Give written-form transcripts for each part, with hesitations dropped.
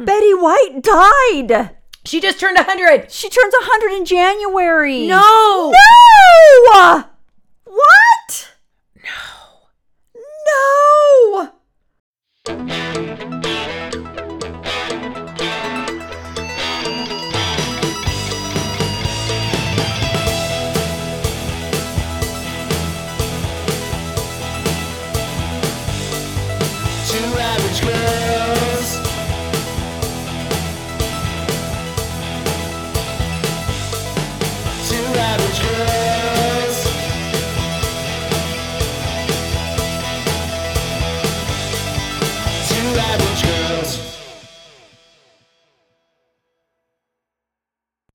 Betty White died. She just turned 100. She turns 100 in January. No. No! What? No. No!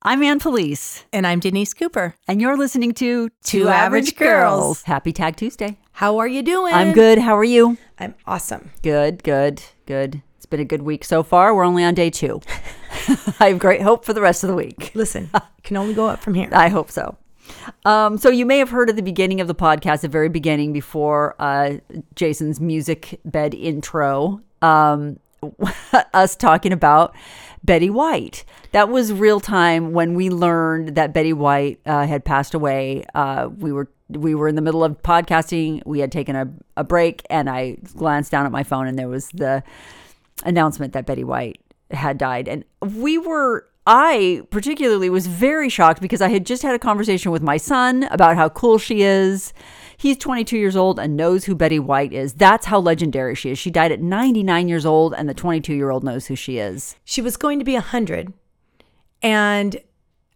I'm Ann Police. And I'm Denise Cooper. And you're listening to Two Average Girls. Happy Tag Tuesday. How are you doing? I'm good. How are you? I'm awesome. Good, good, good. It's been a good week so far. We're only on day 2. I have great hope for the rest of the week. Listen, it can only go up from here. I hope so. So you may have heard at the beginning of the podcast, the very beginning before Jason's music bed intro, us talking about Betty White. That was real time when we learned that Betty White had passed away. We were in the middle of podcasting. We had taken a break, and I glanced down at my phone, and there was the announcement that Betty White had died. And I particularly was very shocked because I had just had a conversation with my son about how cool she is. He's 22 years old and knows who Betty White is. That's how legendary she is. She died at 99 years old, and the 22-year-old knows who she is. She was going to be 100, and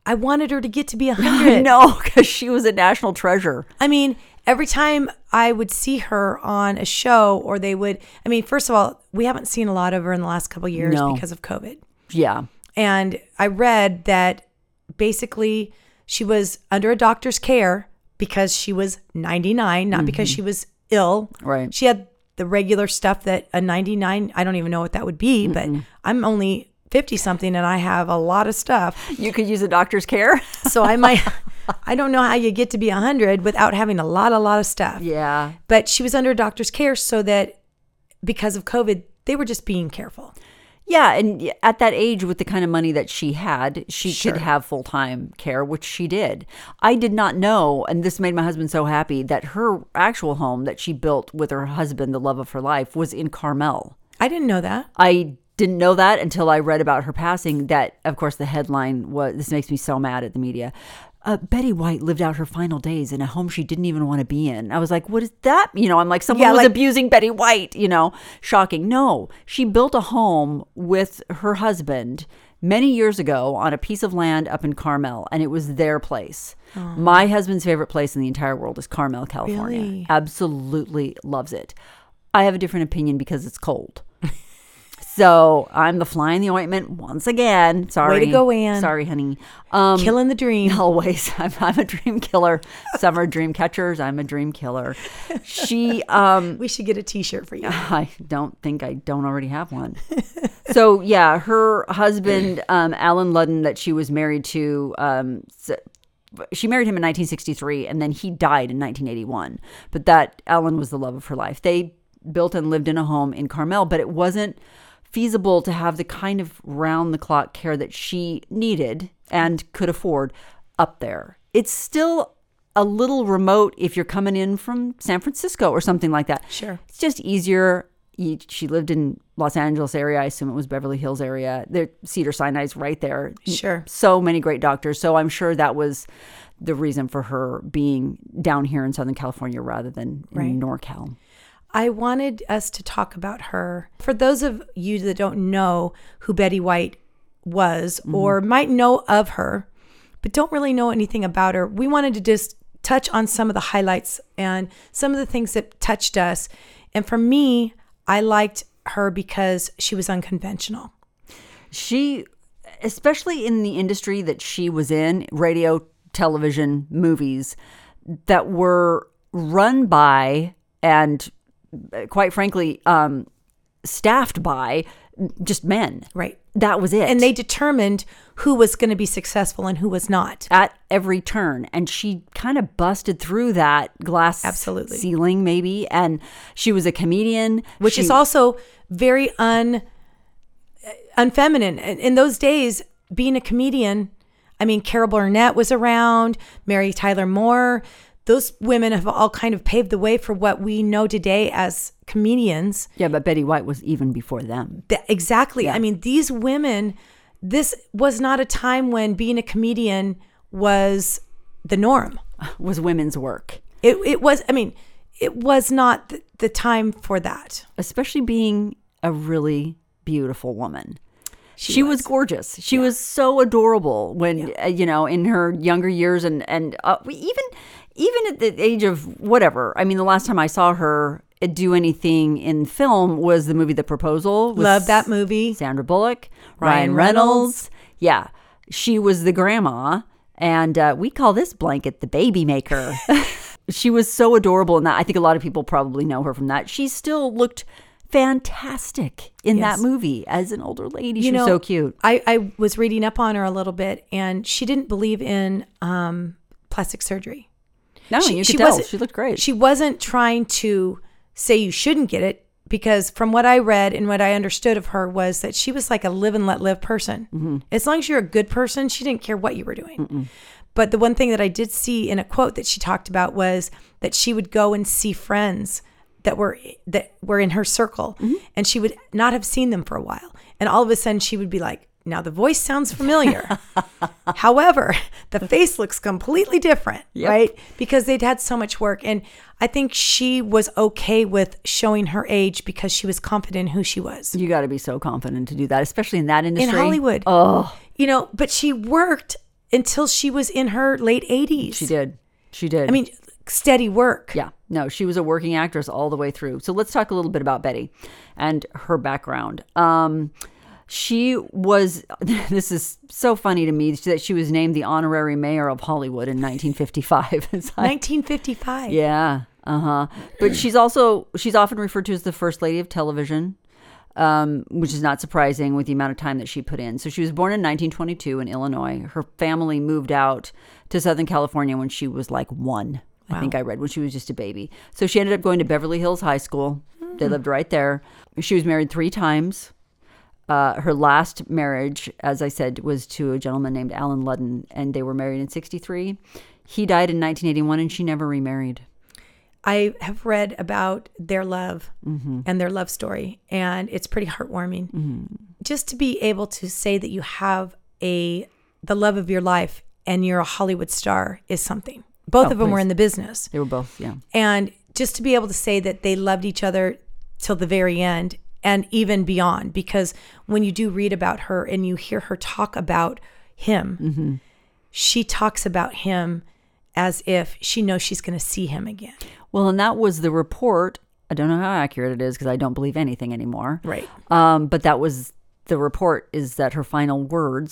I wanted her to get to be 100. No, because she was a national treasure. I mean, every time I would see her on a show, or they would, I mean, first of all, we haven't seen a lot of her in the last couple of years because of COVID. Yeah. And I read that basically she was under a doctor's care because she was 99, not because she was ill. Right. She had the regular stuff that a 99, I don't even know what that would be, but I'm only 50 something and I have a lot of stuff. You could use a doctor's care. So I might, I don't know how you get to be 100 without having a lot of stuff. Yeah. But she was under a doctor's care so that because of COVID, they were just being careful. Yeah, and at that age, with the kind of money that she had, she could have full-time care, which she did. I did not know, and this made my husband so happy, that her actual home that she built with her husband, the love of her life, was in Carmel. I didn't know that. I didn't know that until I read about her passing. That, of course, the headline was, this makes me so mad at the media, Betty White lived out her final days in a home she didn't even want to be in. I was like, what is that? You know, I'm like, someone was abusing Betty White, you know, shocking. No, she built a home with her husband many years ago on a piece of land up in Carmel, and it was their place. Oh. My husband's favorite place in the entire world is Carmel, California. Really? Absolutely loves it. I have a different opinion because it's cold. So I'm the fly in the ointment once again. Sorry. Way to go, Ann. Sorry, honey. Killing the dream. Always. I'm a dream killer. Some are dream catchers. I'm a dream killer. She. We should get a T-shirt for you. I don't think I don't already have one. So, yeah, her husband, Alan Ludden, that she was married to, she married him in 1963, and then he died in 1981. But that Alan was the love of her life. They built and lived in a home in Carmel, but it wasn't feasible to have the kind of round-the-clock care that she needed and could afford up there. It's still a little remote if you're coming in from San Francisco or something like that. Sure. It's just easier. She lived in Los Angeles area. I assume it was Beverly Hills area. Cedar Sinai's right there. Sure. So many great doctors. So I'm sure that was the reason for her being down here in Southern California rather than in NorCal. I wanted us to talk about her. For those of you that don't know who Betty White was or might know of her, but don't really know anything about her, we wanted to just touch on some of the highlights and some of the things that touched us. And for me, I liked her because she was unconventional. She, especially in the industry that she was in, radio, television, movies, that were run by and quite frankly, staffed by just men. Right. That was it. And they determined who was going to be successful and who was not. At every turn. And she kind of busted through that glass ceiling maybe. And she was a comedian. Which is also very unfeminine. And in those days, being a comedian, I mean, Carol Burnett was around, Mary Tyler Moore. Those women have all kind of paved the way for what we know today as comedians. Yeah, but Betty White was even before them. Exactly. Yeah. I mean, these women, this was not a time when being a comedian was the norm. Was women's work. It was, I mean, it was not the time for that. Especially being a really beautiful woman. She was gorgeous. She was so adorable when, you know, in her younger years and even at the age of whatever. I mean, the last time I saw her do anything in film was the movie The Proposal. Love that movie. Sandra Bullock, Ryan Reynolds. Yeah. She was the grandma. And we call this blanket the baby maker. She was so adorable in that. I think a lot of people probably know her from that. She still looked fantastic in that movie as an older lady. She was so cute. I was reading up on her a little bit, and she didn't believe in plastic surgery. No, you could tell. She looked great. She wasn't trying to say you shouldn't get it, because from what I read and what I understood of her was that she was like a live and let live person. Mm-hmm. As long as you're a good person, she didn't care what you were doing. Mm-mm. But the one thing that I did see in a quote that she talked about was that she would go and see friends that were in her circle, mm-hmm. and she would not have seen them for a while, and all of a sudden she would be like, now the voice sounds familiar, however the face looks completely different, right? Because they'd had so much work. And I think she was okay with showing her age because she was confident in who she was. You got to be so confident to do that, especially in that industry in Hollywood. But she worked until she was in her late 80s. She did I mean, steady work. Yeah. No, she was a working actress all the way through. So let's talk a little bit about Betty and her background. She was, this is so funny to me, that she was named the honorary mayor of Hollywood in 1955. It's like, 1955. Yeah. Uh-huh. But she's often referred to as the first lady of television, which is not surprising with the amount of time that she put in. So she was born in 1922 in Illinois. Her family moved out to Southern California when she was like one. Wow. I think I read when she was just a baby. So she ended up going to Beverly Hills High School. Mm-hmm. They lived right there. She was married 3 times. Her last marriage, as I said, was to a gentleman named Alan Ludden, and they were married in 1963. He died in 1981, and she never remarried. I have read about their love, mm-hmm. and their love story, and it's pretty heartwarming. Mm-hmm. Just to be able to say that you have the love of your life and you're a Hollywood star is something. Both of them were in the business. They were both, yeah. And just to be able to say that they loved each other till the very end and even beyond, because when you do read about her and you hear her talk about him, mm-hmm. she talks about him as if she knows she's going to see him again. Well, and that was the report. I don't know how accurate it is because I don't believe anything anymore. Right. But that was the report, is that her final word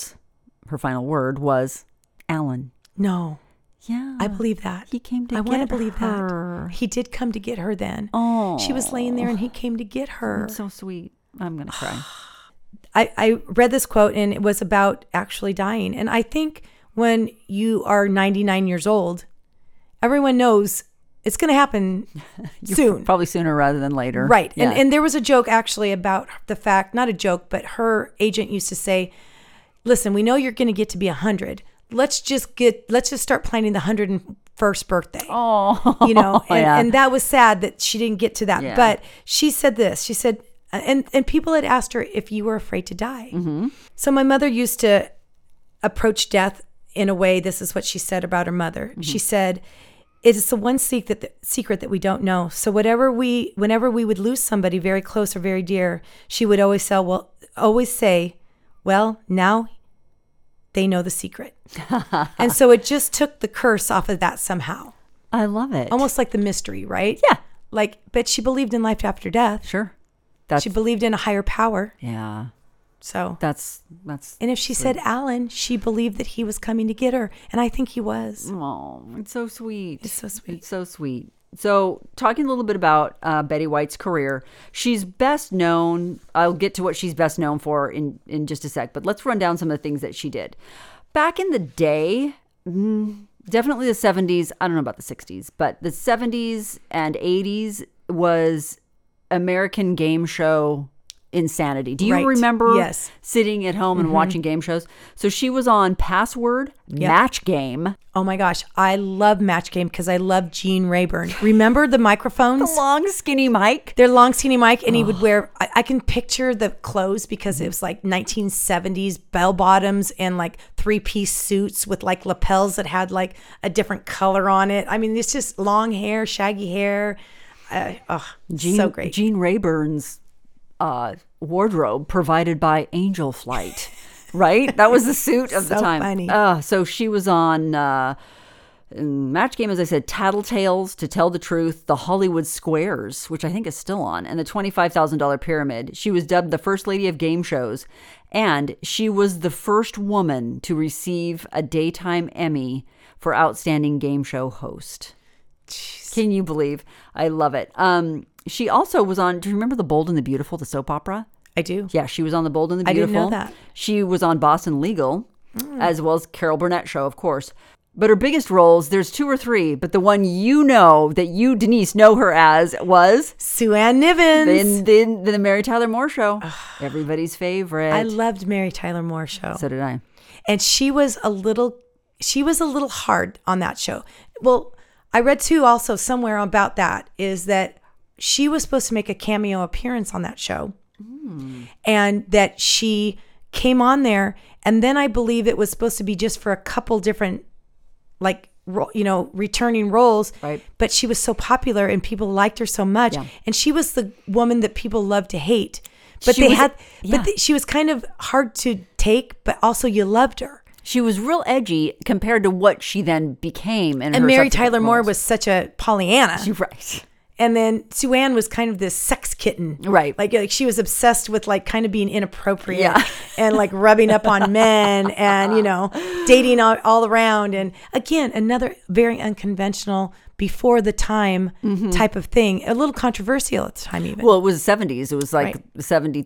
was Alan. No. Yeah. I believe that. He came to get her. I want to believe that. He did come to get her then. Oh. She was laying there and he came to get her. That's so sweet. I'm going to cry. I read this quote and it was about actually dying. And I think when you are 99 years old, everyone knows it's going to happen soon. Probably sooner rather than later. Right. Yeah. And there was a joke actually about the fact, not a joke, but her agent used to say, listen, we know you're going to get to be 100. Let's just start planning the 101st birthday. Oh, you know, and that was sad that she didn't get to that. Yeah. But she said this. She said, and people had asked her if you were afraid to die. Mm-hmm. So my mother used to approach death in a way. This is what she said about her mother. Mm-hmm. She said, "It's the one secret that we don't know. So whenever we would lose somebody very close or very dear, she would always say, well, now." They know the secret. And so it just took the curse off of that somehow. I love it. Almost like the mystery, right? Yeah. Like, but she believed in life after death. Sure. She believed in a higher power. Yeah. So. That's. And if she said Alan, she believed that he was coming to get her. And I think he was. Oh, it's so sweet. So talking a little bit about Betty White's career, she's best known. I'll get to what she's best known for in just a sec, but let's run down some of the things that she did. Back in the day, definitely the 70s. I don't know about the 60s, but the 70s and 80s was American game show insanity. Do you remember sitting at home and watching game shows? So she was on Password, Match Game. Oh my gosh, I love Match Game because I love Gene Rayburn. Remember the microphones? The long skinny mic. Their long skinny mic, and he would wear, I can picture the clothes because it was like 1970s bell bottoms and like three-piece suits with like lapels that had like a different color on it. I mean, it's just long hair, shaggy hair. So great. Gene Rayburn's wardrobe provided by Angel Flight, right? That was the suit of the time. Funny. So she was on Match Game, as I said, Tattletales, To Tell the Truth, The Hollywood Squares, which I think is still on, and The $25,000 Pyramid. She was dubbed the First Lady of Game Shows, and she was the first woman to receive a Daytime Emmy for Outstanding Game Show Host. Jeez. Can you believe? I love it. She also was on, do you remember The Bold and the Beautiful, the soap opera? I do. Yeah, she was on The Bold and the Beautiful. I didn't know that. She was on Boston Legal, as well as Carol Burnett Show, of course. But her biggest roles, there's two or three, but the one you know, that you, Denise, know her as was? Sue Ann Nivens. Then the Mary Tyler Moore Show. Everybody's favorite. I loved Mary Tyler Moore Show. So did I. And she was a little hard on that show. Well, I read too also somewhere about that is that she was supposed to make a cameo appearance on that show and that she came on there, and then I believe it was supposed to be just for a couple different like returning roles, right? But she was so popular and people liked her so much, and she was the woman that people loved to hate, but she was kind of hard to take, but also you loved her. She was real edgy compared to what she then became. And Mary Tyler Moore was such a Pollyanna. She's right. And then Sue Ann was kind of this sex kitten. Right. Like she was obsessed with like kind of being inappropriate and like rubbing up on men and, dating all around. And again, another very unconventional before the time type of thing. A little controversial at the time even. Well, it was the 70s. It was like 73.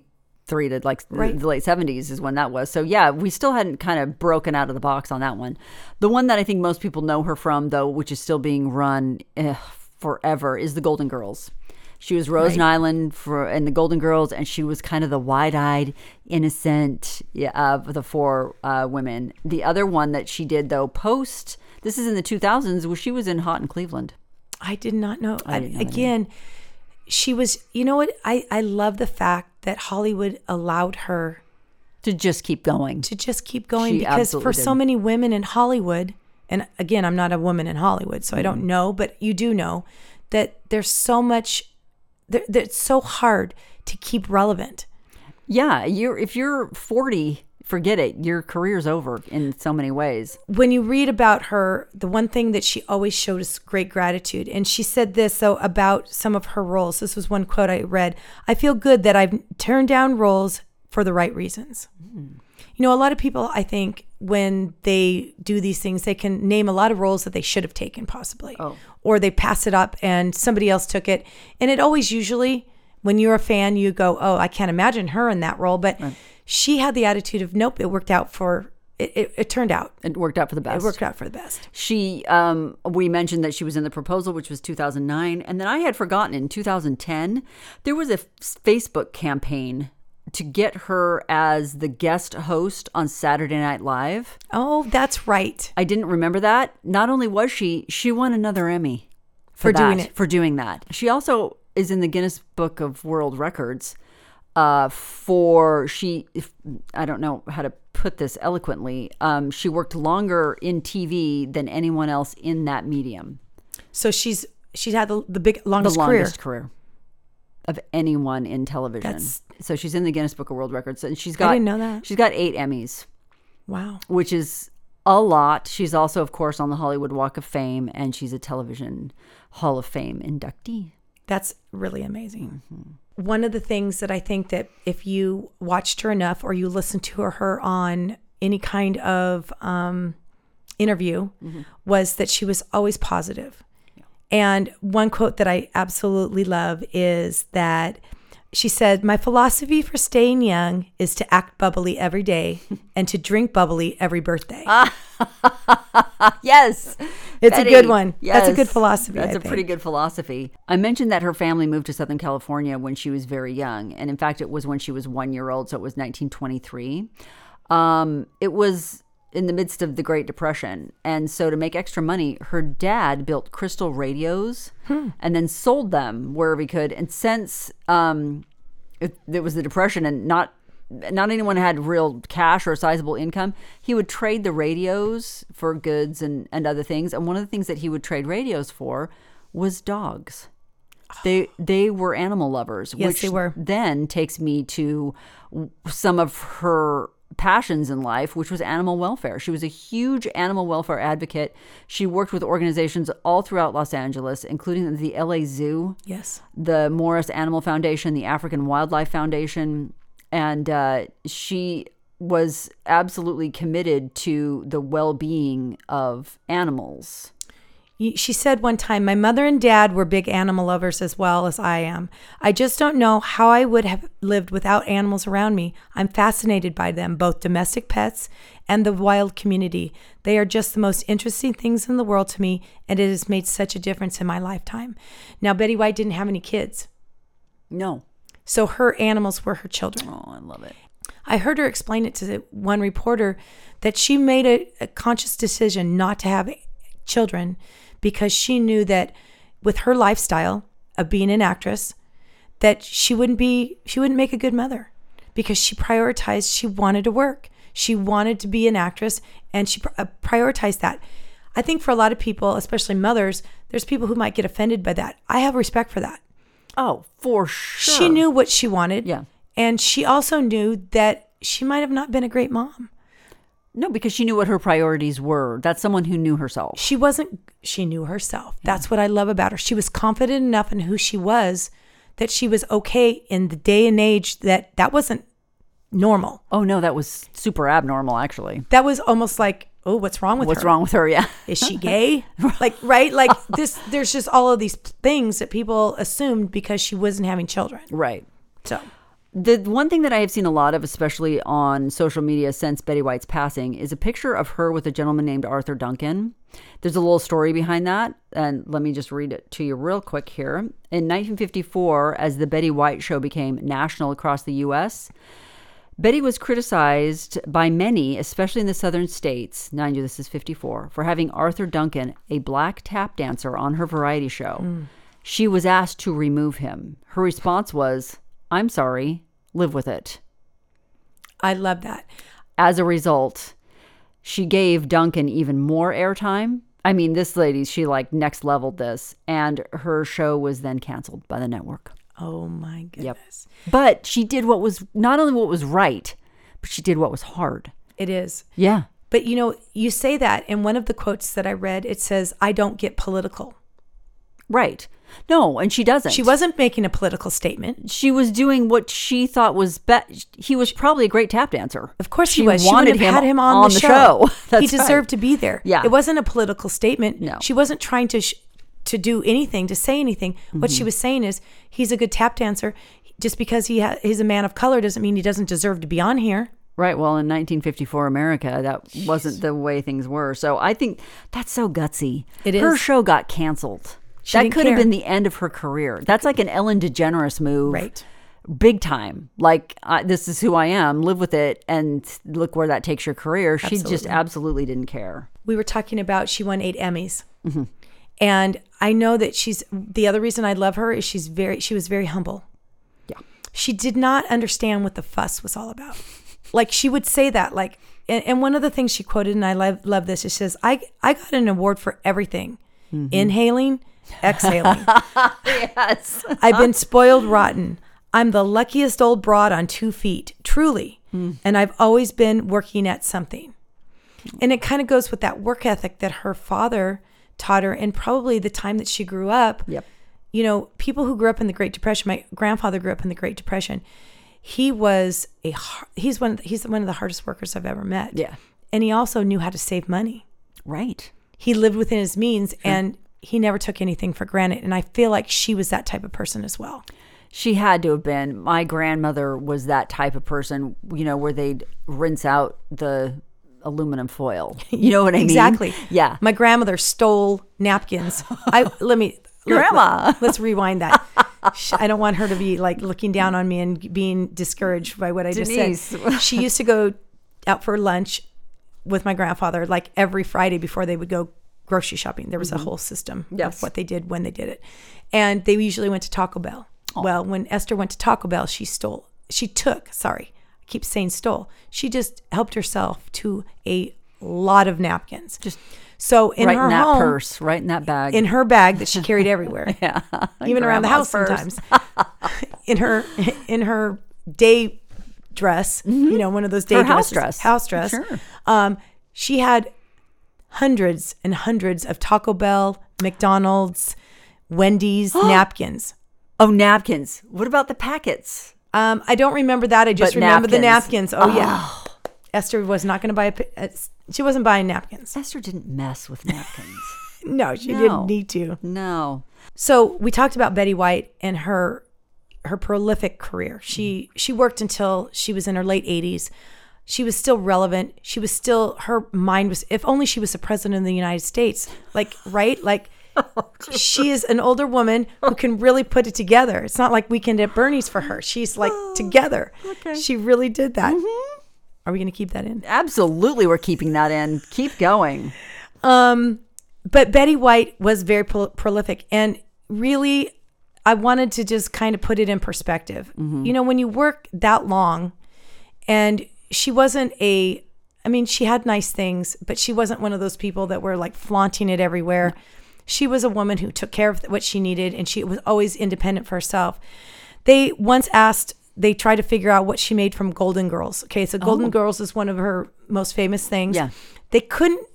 To like the late 70s is when that was. So yeah, we still hadn't kind of broken out of the box on that one. The one that I think most people know her from though, which is still being run forever, is the Golden Girls. She was Rose Nyland in the Golden Girls, and she was kind of the wide-eyed, innocent of the four women. The other one that she did though post, this is in the 2000s, where she was in Hot in Cleveland. I did not know. She was, you know what? I love the fact that Hollywood allowed her to just keep going. Because for so many women in Hollywood, and again, I'm not a woman in Hollywood, so I don't know, but you do know that there's so much, that it's so hard to keep relevant. Yeah. If you're 40, forget it. Your career's over in so many ways. When you read about her, the one thing that she always showed us great gratitude. And she said this, though, about some of her roles. This was one quote I read. "I feel good that I've turned down roles for the right reasons." A lot of people, I think, when they do these things, they can name a lot of roles that they should have taken possibly. Or they pass it up and somebody else took it. And it always usually, when you're a fan, you go, "Oh, I can't imagine her in that role." But she had the attitude of, "Nope, it worked out for it turned out. It worked out for the best." It worked out for the best. She, we mentioned that she was in The Proposal, which was 2009, and then I had forgotten in 2010 there was a Facebook campaign to get her as the guest host on Saturday Night Live. Oh, that's right. I didn't remember that. Not only was she won another Emmy for doing that. She also is in the Guinness Book of World Records I don't know how to put this eloquently. She worked longer in TV than anyone else in that medium. So she's had the longest career of anyone in television. So she's in the Guinness Book of World Records, and I didn't know that. She's got 8 Emmys. Wow, which is a lot. She's also, of course, on the Hollywood Walk of Fame, and she's a Television Hall of Fame inductee. That's really amazing. One of the things that I think that if you watched her enough or you listened to her on any kind of interview was that she was always positive. Yeah. And one quote that I absolutely love is that she said, "My philosophy for staying young is to act bubbly every day and to drink bubbly every birthday." Yes. It's Betty, a good one. Yes, that's a good philosophy. That's a pretty good philosophy. I mentioned that her family moved to Southern California when she was very young. And in fact, it was when she was 1 year old. So it was 1923. It was in the midst of the Great Depression. And so to make extra money, her dad built crystal radios and then sold them wherever he could. And since it was the Depression and not anyone had real cash or sizable income, he would trade the radios for goods and other things. And one of the things that he would trade radios for was dogs. They were animal lovers, yes, which they were. Then takes me to some of her passions in life, which was animal welfare. She was a huge animal welfare advocate. She worked with organizations all throughout Los Angeles, including the LA Zoo, yes, the Morris Animal Foundation, the African Wildlife Foundation. And she was absolutely committed to the well-being of animals. She said one time, my mother and dad were big animal lovers as well as I am. I just don't know how I would have lived without animals around me. I'm fascinated by them, both domestic pets and the wild community. They are just the most interesting things in the world to me, and it has made such a difference in my lifetime. Now, Betty White didn't have any kids. No. So her animals were her children. Oh, I love it. I heard her explain it to one reporter that she made a conscious decision not to have children because she knew that with her lifestyle of being an actress, that she wouldn't make a good mother because she prioritized, she wanted to work. She wanted to be an actress and she prioritized that. I think for a lot of people, especially mothers, there's people who might get offended by that. I have respect for that. Oh, for sure. She knew what she wanted. Yeah. And she also knew that she might have not been a great mom. No, because she knew what her priorities were. That's someone who knew herself. She knew herself. Yeah. That's what I love about her. She was confident enough in who she was that she was okay in the day and age that wasn't normal. Oh, no, that was super abnormal, actually. That was almost like, oh, what's wrong with her, yeah. Is she gay? Like, right? Like this, there's just all of these things that people assumed because she wasn't having children. Right. So the one thing that I have seen a lot of, especially on social media since Betty White's passing, is a picture of her with a gentleman named Arthur Duncan. There's a little story behind that, and let me just read it to you real quick here. In 1954, as the Betty White show became national across the U.S., Betty was criticized by many, especially in the southern states, mind you, this is 54, for having Arthur Duncan, a black tap dancer, on her variety show. Mm. She was asked to remove him. Her response was, I'm sorry, live with it. I love that. As a result, she gave Duncan even more airtime. I mean, this lady, she like next leveled this, and her show was then canceled by the network. Oh my goodness. Yep. But she did what was not only what was right, but she did what was hard. It is. Yeah. But you know, you say that in one of the quotes that I read, it says, I don't get political. Right. No, and she doesn't. She wasn't making a political statement. She was doing what she thought was best. He was probably a great tap dancer. Of course he was. She wanted him on the show. He deserved to be there. Yeah. It wasn't a political statement. No. She wasn't trying to do anything, to say anything. Mm-hmm. What she was saying is, he's a good tap dancer. Just because he's a man of color doesn't mean he doesn't deserve to be on here. Right. Well, in 1954 America, that wasn't the way things were. So I think that's so gutsy. It is. Her show got canceled. That could have been the end of her career. That's like an Ellen DeGeneres move. Right. Big time. Like, this is who I am. Live with it. And look where that takes your career. Absolutely. She just absolutely didn't care. We were talking about she won 8 Emmys. Mm-hmm. And I know that the other reason I love her is she was very humble. Yeah. She did not understand what the fuss was all about. Like, she would say that. Like, and one of the things she quoted, and I love this, she says, I got an award for everything. Mm-hmm. Inhaling, exhaling. Yes. I've been spoiled rotten. I'm the luckiest old broad on 2 feet, truly. Mm. And I've always been working at something. And it kind of goes with that work ethic that her father taught her, and probably the time that she grew up. Yep. You know, people who grew up in the Great Depression, my grandfather grew up in the Great Depression. He was he's one of the hardest workers I've ever met. Yeah. And he also knew how to save money. Right. He lived within his means, sure, and he never took anything for granted. And I feel like she was that type of person as well. She had to have been. My grandmother was that type of person, you know, where they'd rinse out the aluminum foil. You know what I mean? Exactly. Yeah. My grandmother stole napkins. Let's rewind that. I don't want her to be like looking down on me and being discouraged by what I just said. She used to go out for lunch with my grandfather like every Friday before they would go grocery shopping. There was a whole system of what they did when they did it. And they usually went to Taco Bell. Oh. Well, when Esther went to Taco Bell, she just helped herself to a lot of napkins. Right in that bag. In her bag that she carried everywhere. Yeah. Even around the house sometimes. in her day dress, one of those day dresses. House dress. Sure. She had hundreds and hundreds of Taco Bell, McDonald's, Wendy's napkins. Oh, napkins. What about the packets? I don't remember that. I just remember the napkins. Oh, yeah. Esther was not going to buy she wasn't buying napkins. Esther didn't mess with napkins. No, she didn't need to. No. So we talked about Betty White and her prolific career. She worked until she was in her late 80s. She was still relevant. She was still, her mind was, if only she was the president of the United States. She is an older woman who can really put it together. It's not like Weekend at Bernie's for her. She's together. Okay. She really did that. Mm-hmm. Are we going to keep that in? Absolutely, we're keeping that in. Keep going. But Betty White was very prolific. And really, I wanted to just kind of put it in perspective. Mm-hmm. When you work that long, and she wasn't she had nice things, but she wasn't one of those people that were like flaunting it everywhere. Mm-hmm. She was a woman who took care of what she needed, and she was always independent for herself. They once asked, they tried to figure out what she made from Golden Girls. Okay, so Golden Girls is one of her most famous things. Yeah. They couldn't,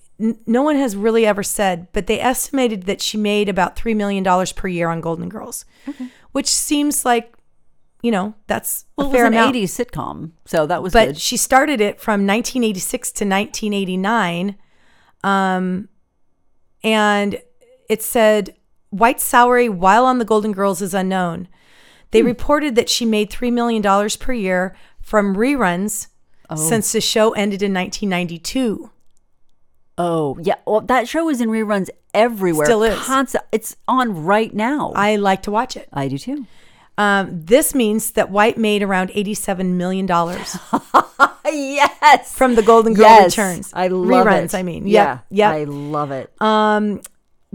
no one has really ever said, but they estimated that she made about $3 million per year on Golden Girls, which seems like, that's a fair amount. It was an 80s sitcom, so that was good. But she started it from 1986 to 1989, and... It said, White's salary while on the Golden Girls is unknown. They reported that she made $3 million per year from reruns since the show ended in 1992. Oh, yeah. Well, that show is in reruns everywhere. Still is. It's on right now. I like to watch it. I do too. This means that White made around $87 million. Yes. From the Golden Girls returns. I love reruns, it. Reruns, I mean. Yeah. Yeah. I love it.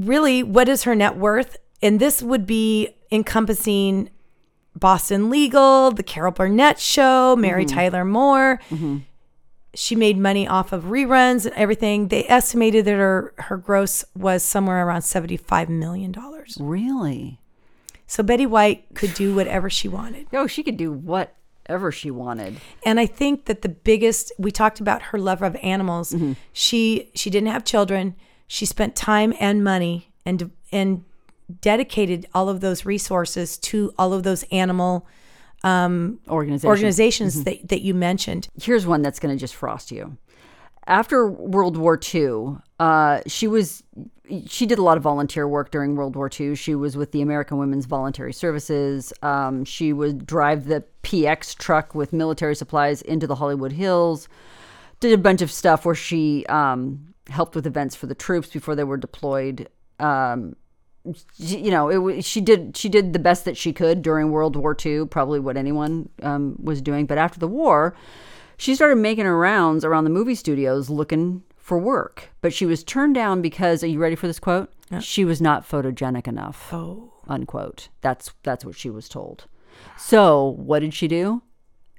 Really, what is her net worth? And this would be encompassing Boston Legal, The Carol Burnett Show, Mary Tyler Moore. Mm-hmm. She made money off of reruns and everything. They estimated that her gross was somewhere around $75 million. Really? So Betty White could do whatever she wanted. No, she could do whatever she wanted. And I think that we talked about her love of animals. Mm-hmm. She didn't have children. She spent time and money and dedicated all of those resources to all of those animal organizations that you mentioned. Here's one that's going to just frost you. After World War II, she did a lot of volunteer work during World War II. She was with the American Women's Voluntary Services. She would drive the PX truck with military supplies into the Hollywood Hills. Did a bunch of stuff where she... helped with events for the troops before they were deployed. She did the best that she could during World War II, probably what anyone was doing. But after the war, she started making her rounds around the movie studios looking for work. But she was turned down because, are you ready for this quote? Yeah. She was not photogenic enough, unquote. That's what she was told. So what did she do?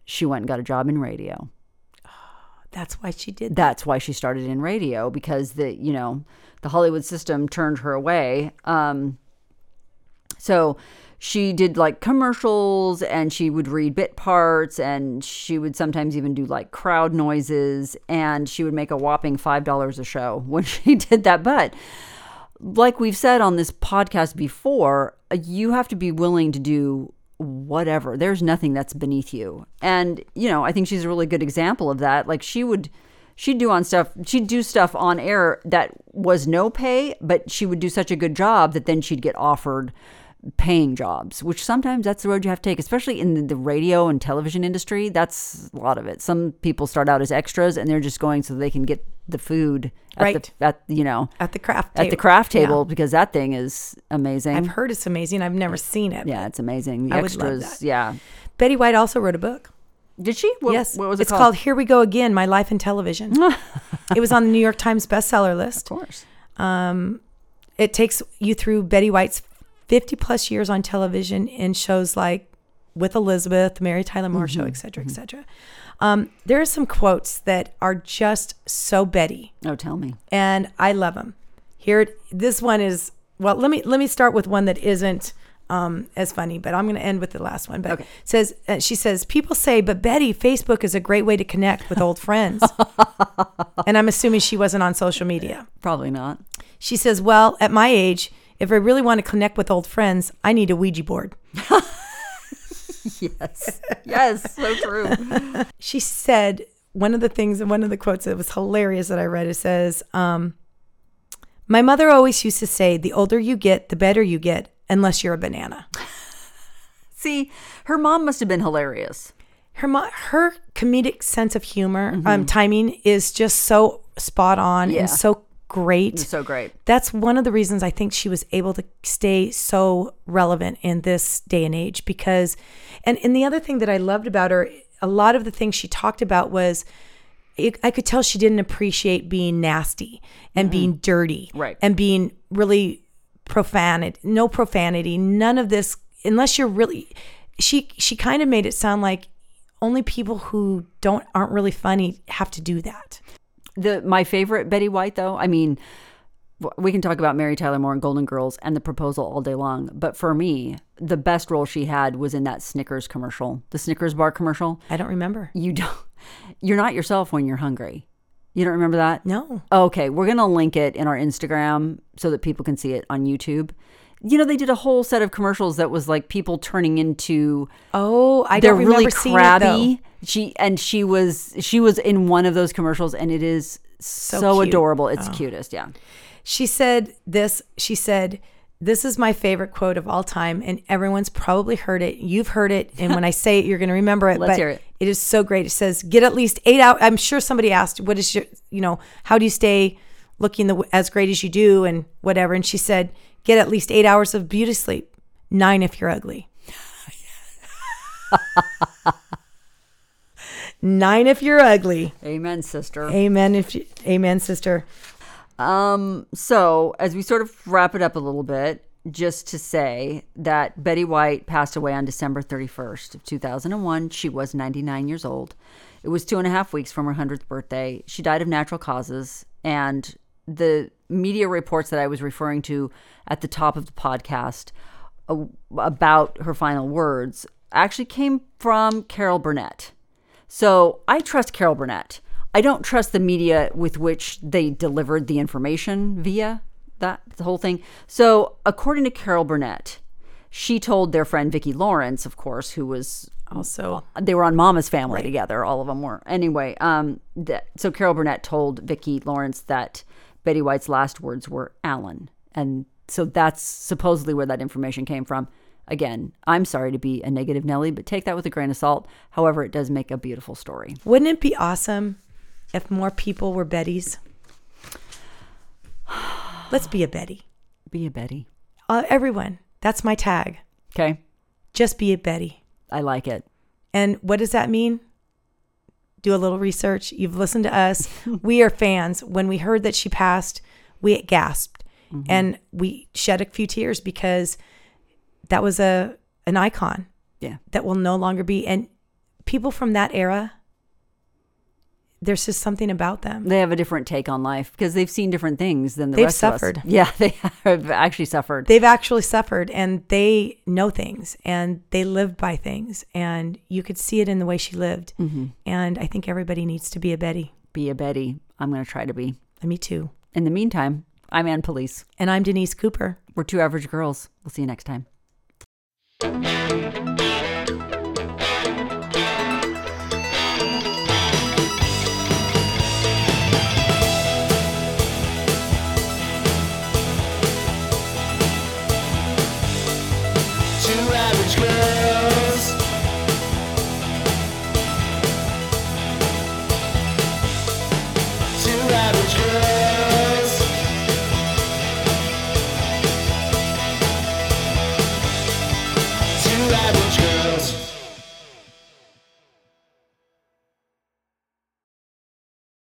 She went and got a job in radio. That's why she did that. That's why she started in radio, because the Hollywood system turned her away. So she did like commercials, and she would read bit parts, and she would sometimes even do like crowd noises, and she would make a whopping $5 a show when she did that. But like we've said on this podcast before, you have to be willing to do whatever. There's nothing that's beneath you. And, I think she's a really good example of that. Like she'd do stuff on air that was no pay, but she would do such a good job that then she'd get offered paying jobs, which sometimes that's the road you have to take, especially in the radio and television industry. That's a lot of it. Some people start out as extras and they're just going so they can get the food at right. the at you know at the craft table. At the craft table, yeah. Because that thing is amazing. I've heard it's amazing. I've never seen it. Yeah, it's amazing. The I extras, would love that. Yeah. Betty White also wrote a book. Did she? Yes. What was it called? It's called Here We Go Again, My Life in Television. It was on the New York Times bestseller list. Of course. It takes you through Betty White's 50 plus years on television in shows like With Elizabeth, Mary Tyler Moore mm-hmm. show, et cetera, mm-hmm. et cetera. There are some quotes that are just so Betty. Oh, tell me. And I love them. Here, this one is, well, let me start with one that isn't as funny, but I'm going to end with the last one. But okay. She says, people say, but Betty, Facebook is a great way to connect with old friends. And I'm assuming she wasn't on social media. Probably not. She says, well, at my age, if I really want to connect with old friends, I need a Ouija board. Yes. Yes. So true. She said, one of the quotes that was hilarious that I read, it says, my mother always used to say, the older you get, the better you get, unless you're a banana. See, her mom must have been hilarious. Her comedic sense of humor, mm-hmm. Timing is just so spot on yeah. and so great. It's so great. That's one of the reasons I think she was able to stay so relevant in this day and age, because and the other thing that I loved about her, a lot of the things she talked about was I could tell she didn't appreciate being nasty and mm-hmm. being dirty right. and being really profanity. No profanity, none of this, unless you're really she kind of made it sound like only people who aren't really funny have to do that. My favorite Betty White, though, I mean, we can talk about Mary Tyler Moore and Golden Girls and The Proposal all day long. But for me, the best role she had was in that Snickers commercial, the Snickers bar commercial. I don't remember. You're not yourself when you're hungry. You don't remember that? No. Okay. We're going to link it in our Instagram so that people can see it on YouTube. You know, they did a whole set of commercials that was like people turning into crabby. She was in one of those commercials, and it is so adorable. It's the cutest, yeah. She said, this is my favorite quote of all time, and everyone's probably heard it. You've heard it, and when I say it, you're going to remember it. Let's hear it. It is so great. It says, get at least 8 hours. I'm sure somebody asked, what is your, how do you stay looking as great as you do and whatever? And she said, get at least 8 hours of beauty sleep, 9 if you're ugly. 9 if you're ugly. Amen, sister. Amen, sister. So as we sort of wrap it up a little bit, just to say that Betty White passed away on December 31st of 2001. She was 99 years old. It was 2.5 weeks from her 100th birthday. She died of natural causes, and the media reports that I was referring to at the top of the podcast about her final words actually came from Carol Burnett. So I trust Carol Burnett. I don't trust the media with which they delivered the information via the whole thing. So according to Carol Burnett, she told their friend Vicky Lawrence, of course, who was also, they were on Mama's Family right. together. All of them were. Anyway, so Carol Burnett told Vicky Lawrence that Betty White's last words were Alan. And so that's supposedly where that information came from. Again, I'm sorry to be a negative Nelly, but take that with a grain of salt. However, it does make a beautiful story. Wouldn't it be awesome if more people were Bettys? Let's be a Betty. Be a Betty. Everyone. That's my tag. Okay. Just be a Betty. I like it. And what does that mean? Do a little research. You've listened to us. We are fans. When we heard that she passed, we gasped mm-hmm. and we shed a few tears, because that was an icon yeah. that will no longer be. And people from that era, there's just something about them. They have a different take on life because they've seen different things than the rest of us. They've suffered. Yeah, they have actually suffered. They've actually suffered, and they know things, and they lived by things, and you could see it in the way she lived. Mm-hmm. And I think everybody needs to be a Betty. Be a Betty. I'm going to try to be. Me too. In the meantime, I'm Ann Police. And I'm Denise Cooper. We're Two Average Girls. We'll see you next time.